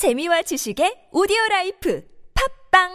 재미와 지식의 오디오라이프 팝빵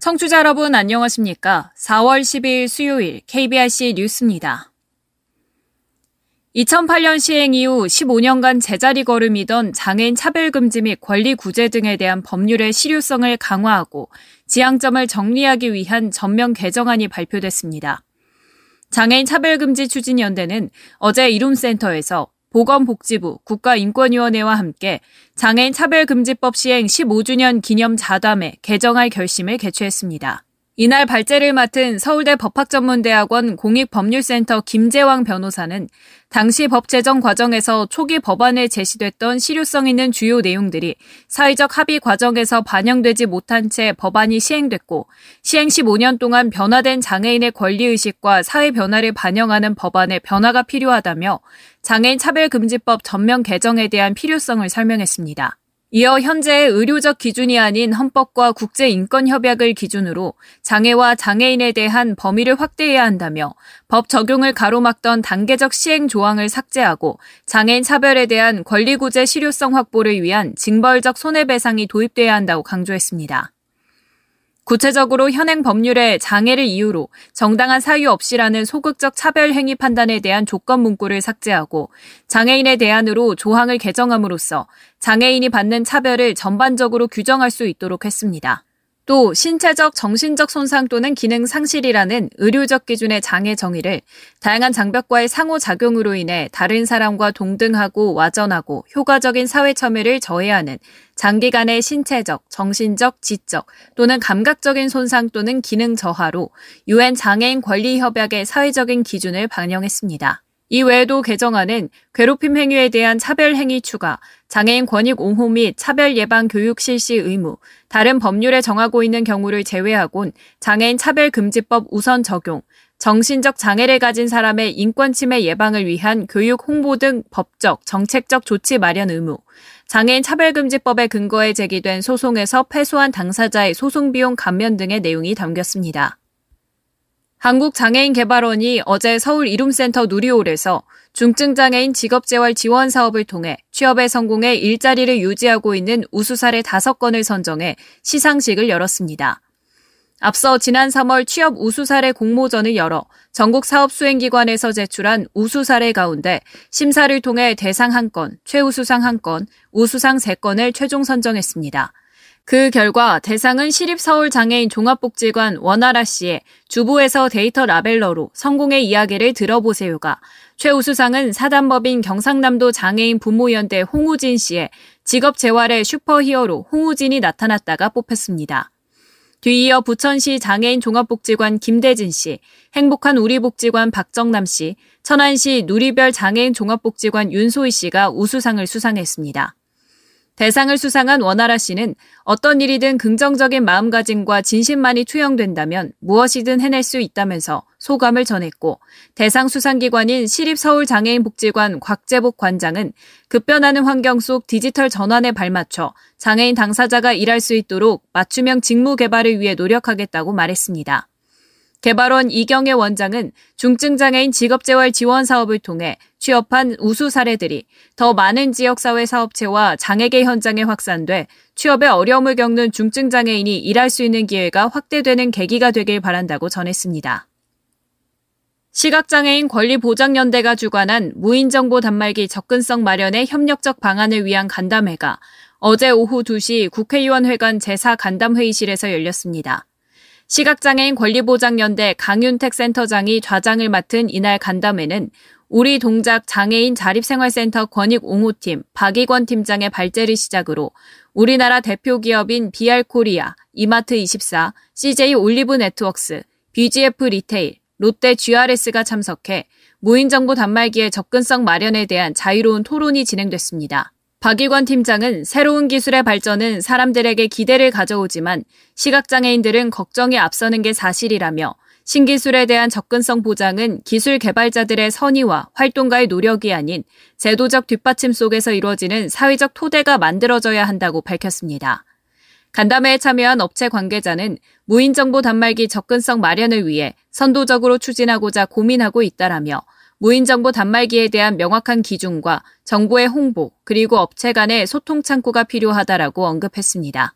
청취자 여러분 안녕하십니까? 4월 10일 수요일 KBIC 뉴스입니다. 2008년 시행 이후 15년간 제자리 걸음이던 장애인 차별금지 및 권리 구제 등에 대한 법률의 실효성을 강화하고 지향점을 정리하기 위한 전면 개정안이 발표됐습니다. 장애인 차별금지 추진연대는 어제 이룸센터에서 보건복지부, 국가인권위원회와 함께 장애인 차별금지법 시행 15주년 기념 자담회 개정할 결심을 개최했습니다. 이날 발제를 맡은 서울대 법학전문대학원 공익법률센터 김재왕 변호사는 당시 법 제정 과정에서 초기 법안에 제시됐던 실효성 있는 주요 내용들이 사회적 합의 과정에서 반영되지 못한 채 법안이 시행됐고 시행 15년 동안 변화된 장애인의 권리의식과 사회 변화를 반영하는 법안의 변화가 필요하다며 장애인 차별금지법 전면 개정에 대한 필요성을 설명했습니다. 이어 현재의 의료적 기준이 아닌 헌법과 국제인권협약을 기준으로 장애와 장애인에 대한 범위를 확대해야 한다며 법 적용을 가로막던 단계적 시행 조항을 삭제하고 장애인 차별에 대한 권리구제 실효성 확보를 위한 징벌적 손해배상이 도입돼야 한다고 강조했습니다. 구체적으로 현행 법률에 장애를 이유로 정당한 사유 없이라는 소극적 차별 행위 판단에 대한 조건 문구를 삭제하고 장애인에 대한으로 조항을 개정함으로써 장애인이 받는 차별을 전반적으로 규정할 수 있도록 했습니다. 또 신체적, 정신적 손상 또는 기능 상실이라는 의료적 기준의 장애 정의를 다양한 장벽과의 상호작용으로 인해 다른 사람과 동등하고 와전하고 효과적인 사회 참여를 저해하는 장기간의 신체적, 정신적, 지적 또는 감각적인 손상 또는 기능 저하로 UN 장애인 권리협약의 사회적인 기준을 반영했습니다. 이 외에도 개정안은 괴롭힘 행위에 대한 차별 행위 추가, 장애인 권익 옹호 및 차별 예방 교육 실시 의무, 다른 법률에 정하고 있는 경우를 제외하곤 장애인 차별금지법 우선 적용, 정신적 장애를 가진 사람의 인권침해 예방을 위한 교육 홍보 등 법적, 정책적 조치 마련 의무, 장애인 차별금지법의 근거에 제기된 소송에서 패소한 당사자의 소송비용 감면 등의 내용이 담겼습니다. 한국장애인개발원이 어제 서울 이룸센터 누리홀에서 중증장애인 직업재활 지원 사업을 통해 취업에 성공해 일자리를 유지하고 있는 우수 사례 5건을 선정해 시상식을 열었습니다. 앞서 지난 3월 취업 우수 사례 공모전을 열어 전국 사업 수행기관에서 제출한 우수 사례 가운데 심사를 통해 대상 1건, 최우수상 1건, 우수상 3건을 최종 선정했습니다. 그 결과 대상은 시립서울장애인종합복지관 원나라 씨의 주부에서 데이터 라벨러로 성공의 이야기를 들어보세요가, 최우수상은 사단법인 경상남도 장애인 부모연대 홍우진 씨의 직업재활의 슈퍼히어로 홍우진이 나타났다가 뽑혔습니다. 뒤이어 부천시 장애인종합복지관 김대진 씨, 행복한 우리복지관 박정남 씨, 천안시 누리별 장애인종합복지관 윤소희 씨가 우수상을 수상했습니다. 대상을 수상한 원나라 씨는 어떤 일이든 긍정적인 마음가짐과 진심만이 투영된다면 무엇이든 해낼 수 있다면서 소감을 전했고, 대상 수상기관인 시립서울장애인복지관 곽재복 관장은 급변하는 환경 속 디지털 전환에 발맞춰 장애인 당사자가 일할 수 있도록 맞춤형 직무 개발을 위해 노력하겠다고 말했습니다. 개발원 이경혜 원장은 중증장애인 직업재활 지원 사업을 통해 취업한 우수 사례들이 더 많은 지역사회 사업체와 장애계 현장에 확산돼 취업에 어려움을 겪는 중증장애인이 일할 수 있는 기회가 확대되는 계기가 되길 바란다고 전했습니다. 시각장애인 권리보장연대가 주관한 무인정보 단말기 접근성 마련의 협력적 방안을 위한 간담회가 어제 오후 2시 국회의원회관 제4간담회의실에서 열렸습니다. 시각장애인 권리보장연대 강윤택 센터장이 좌장을 맡은 이날 간담회는 우리 동작 장애인 자립생활센터 권익옹호팀 박의권 팀장의 발제를 시작으로 우리나라 대표 기업인 BR코리아, 이마트24, CJ올리브네트웍스, BGF리테일, 롯데 GRS가 참석해 무인정보 단말기의 접근성 마련에 대한 자유로운 토론이 진행됐습니다. 박의권 팀장은 새로운 기술의 발전은 사람들에게 기대를 가져오지만 시각장애인들은 걱정이 앞서는 게 사실이라며 신기술에 대한 접근성 보장은 기술 개발자들의 선의와 활동가의 노력이 아닌 제도적 뒷받침 속에서 이루어지는 사회적 토대가 만들어져야 한다고 밝혔습니다. 간담회에 참여한 업체 관계자는 무인정보 단말기 접근성 마련을 위해 선도적으로 추진하고자 고민하고 있다라며 무인정보 단말기에 대한 명확한 기준과 정보의 홍보 그리고 업체 간의 소통 창구가 필요하다라고 언급했습니다.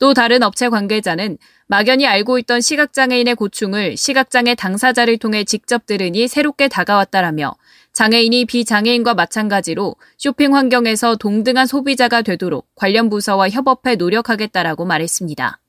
또 다른 업체 관계자는 막연히 알고 있던 시각장애인의 고충을 시각장애 당사자를 통해 직접 들으니 새롭게 다가왔다라며 장애인이 비장애인과 마찬가지로 쇼핑 환경에서 동등한 소비자가 되도록 관련 부서와 협업해 노력하겠다라고 말했습니다.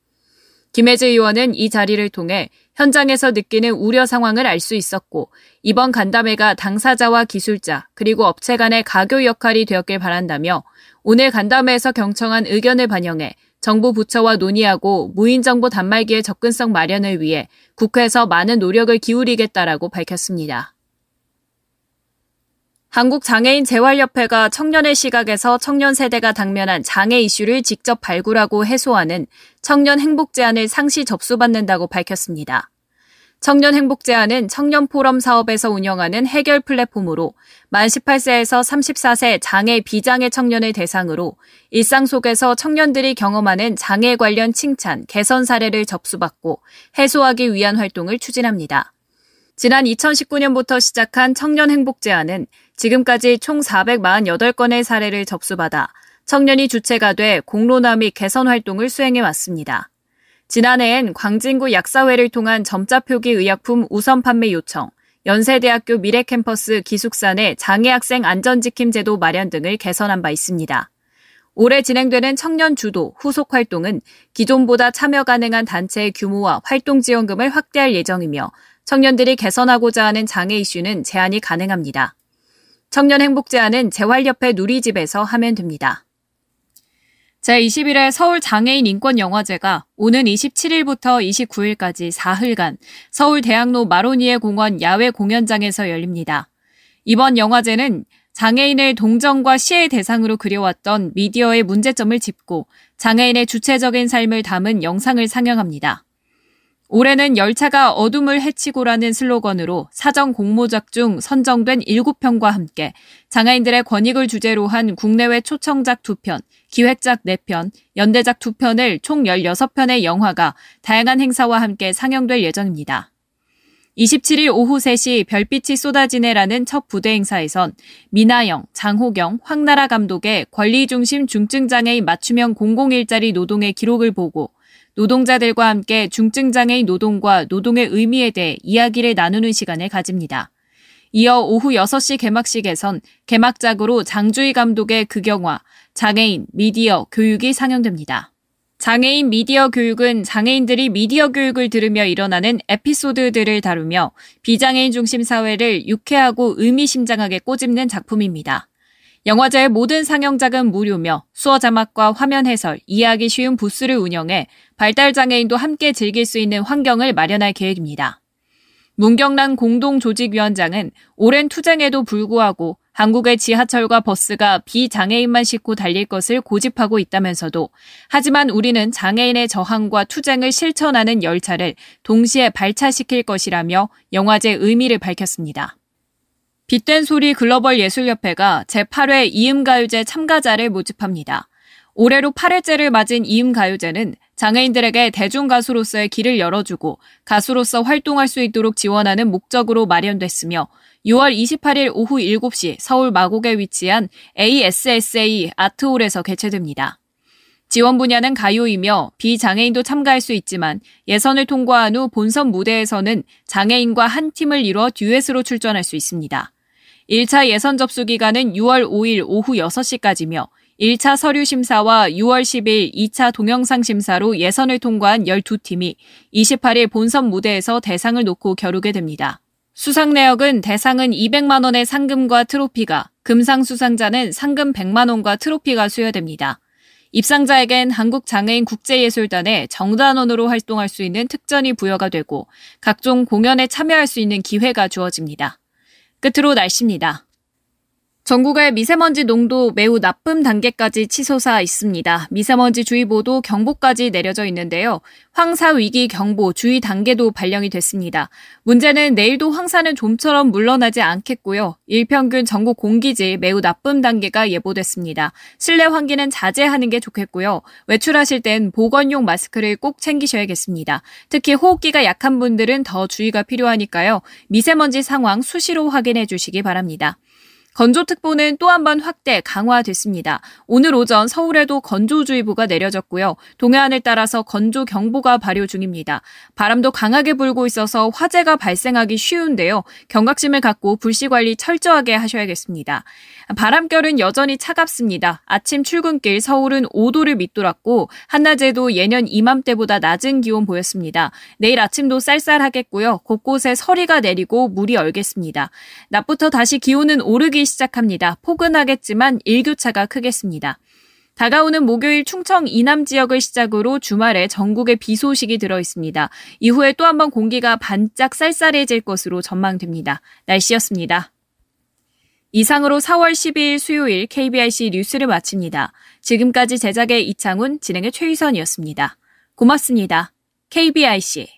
김혜재 의원은 이 자리를 통해 현장에서 느끼는 우려 상황을 알 수 있었고 이번 간담회가 당사자와 기술자 그리고 업체 간의 가교 역할이 되었길 바란다며 오늘 간담회에서 경청한 의견을 반영해 정부 부처와 논의하고 무인정보 단말기의 접근성 마련을 위해 국회에서 많은 노력을 기울이겠다라고 밝혔습니다. 한국장애인재활협회가 청년의 시각에서 청년 세대가 당면한 장애 이슈를 직접 발굴하고 해소하는 청년행복제안을 상시 접수받는다고 밝혔습니다. 청년행복제안은 청년포럼 사업에서 운영하는 해결 플랫폼으로 만 18세에서 34세 장애 비장애 청년을 대상으로 일상 속에서 청년들이 경험하는 장애 관련 칭찬, 개선 사례를 접수받고 해소하기 위한 활동을 추진합니다. 지난 2019년부터 시작한 청년행복제안은 지금까지 총 448건의 사례를 접수받아 청년이 주체가 돼 공론화 및 개선 활동을 수행해왔습니다. 지난해엔 광진구 약사회를 통한 점자표기 의약품 우선 판매 요청, 연세대학교 미래캠퍼스 기숙사 내 장애학생 안전지킴 제도 마련 등을 개선한 바 있습니다. 올해 진행되는 청년 주도, 후속 활동은 기존보다 참여 가능한 단체의 규모와 활동 지원금을 확대할 예정이며 청년들이 개선하고자 하는 장애 이슈는 제안이 가능합니다. 청년행복제안은 재활협회 누리집에서 하면 됩니다. 제21회 서울장애인인권영화제가 오는 27일부터 29일까지 사흘간 서울대학로 마로니에 공원 야외 공연장에서 열립니다. 이번 영화제는 장애인을 동정과 시의 대상으로 그려왔던 미디어의 문제점을 짚고 장애인의 주체적인 삶을 담은 영상을 상영합니다. 올해는 열차가 어둠을 헤치고라는 슬로건으로 사전 공모작 중 선정된 7편과 함께 장애인들의 권익을 주제로 한 국내외 초청작 2편, 기획작 4편, 연대작 2편을 총 16편의 영화가 다양한 행사와 함께 상영될 예정입니다. 27일 오후 3시 별빛이 쏟아지네라는 첫 부대 행사에선 미나영, 장호경, 황나라 감독의 권리중심 중증장애인 맞춤형 공공일자리 노동의 기록을 보고 노동자들과 함께 중증장애인 노동과 노동의 의미에 대해 이야기를 나누는 시간을 가집니다. 이어 오후 6시 개막식에선 개막작으로 장주희 감독의 극영화, 장애인, 미디어, 교육이 상영됩니다. 장애인 미디어 교육은 장애인들이 미디어 교육을 들으며 일어나는 에피소드들을 다루며 비장애인 중심 사회를 유쾌하고 의미심장하게 꼬집는 작품입니다. 영화제의 모든 상영작은 무료며 수어 자막과 화면 해설, 이해하기 쉬운 부스를 운영해 발달장애인도 함께 즐길 수 있는 환경을 마련할 계획입니다. 문경란 공동조직위원장은 오랜 투쟁에도 불구하고 한국의 지하철과 버스가 비장애인만 싣고 달릴 것을 고집하고 있다면서도 하지만 우리는 장애인의 저항과 투쟁을 실천하는 열차를 동시에 발차시킬 것이라며 영화제의 의미를 밝혔습니다. 빛된 소리 글로벌 예술협회가 제8회 이음가요제 참가자를 모집합니다. 올해로 8회째를 맞은 이음가요제는 장애인들에게 대중가수로서의 길을 열어주고 가수로서 활동할 수 있도록 지원하는 목적으로 마련됐으며 6월 28일 오후 7시 서울 마곡에 위치한 ASSA 아트홀에서 개최됩니다. 지원 분야는 가요이며 비장애인도 참가할 수 있지만 예선을 통과한 후 본선 무대에서는 장애인과 한 팀을 이뤄 듀엣으로 출전할 수 있습니다. 1차 예선 접수 기간은 6월 5일 오후 6시까지며 1차 서류 심사와 6월 10일 2차 동영상 심사로 예선을 통과한 12팀이 28일 본선 무대에서 대상을 놓고 겨루게 됩니다. 수상 내역은 대상은 200만 원의 상금과 트로피가, 금상 수상자는 상금 100만 원과 트로피가 수여됩니다. 입상자에겐 한국장애인국제예술단의 정단원으로 활동할 수 있는 특전이 부여가 되고 각종 공연에 참여할 수 있는 기회가 주어집니다. 끝으로 날씨입니다. 전국의 미세먼지 농도 매우 나쁨 단계까지 치솟아 있습니다. 미세먼지 주의보도 경보까지 내려져 있는데요. 황사위기 경보 주의 단계도 발령이 됐습니다. 문제는 내일도 황사는 좀처럼 물러나지 않겠고요. 일평균 전국 공기질 매우 나쁨 단계가 예보됐습니다. 실내 환기는 자제하는 게 좋겠고요. 외출하실 땐 보건용 마스크를 꼭 챙기셔야겠습니다. 특히 호흡기가 약한 분들은 더 주의가 필요하니까요. 미세먼지 상황 수시로 확인해 주시기 바랍니다. 건조특보는 또 한 번 확대, 강화됐습니다. 오늘 오전 서울에도 건조주의보가 내려졌고요. 동해안을 따라서 건조경보가 발효 중입니다. 바람도 강하게 불고 있어서 화재가 발생하기 쉬운데요. 경각심을 갖고 불씨관리 철저하게 하셔야겠습니다. 바람결은 여전히 차갑습니다. 아침 출근길 서울은 5도를 밑돌았고 한낮에도 예년 이맘때보다 낮은 기온 보였습니다. 내일 아침도 쌀쌀하겠고요. 곳곳에 서리가 내리고 물이 얼겠습니다. 낮부터 다시 기온은 오르기 시작합니다. 포근하겠지만 일교차가 크겠습니다. 다가오는 목요일 충청 이남 지역을 시작으로 주말에 전국에 비 소식이 들어 있습니다. 이후에 또 한 번 공기가 반짝 쌀쌀해질 것으로 전망됩니다. 날씨였습니다. 이상으로 4월 12일 수요일 KBIC 뉴스를 마칩니다. 지금까지 제작의 이창훈, 진행의 최희선이었습니다. 고맙습니다. KBIC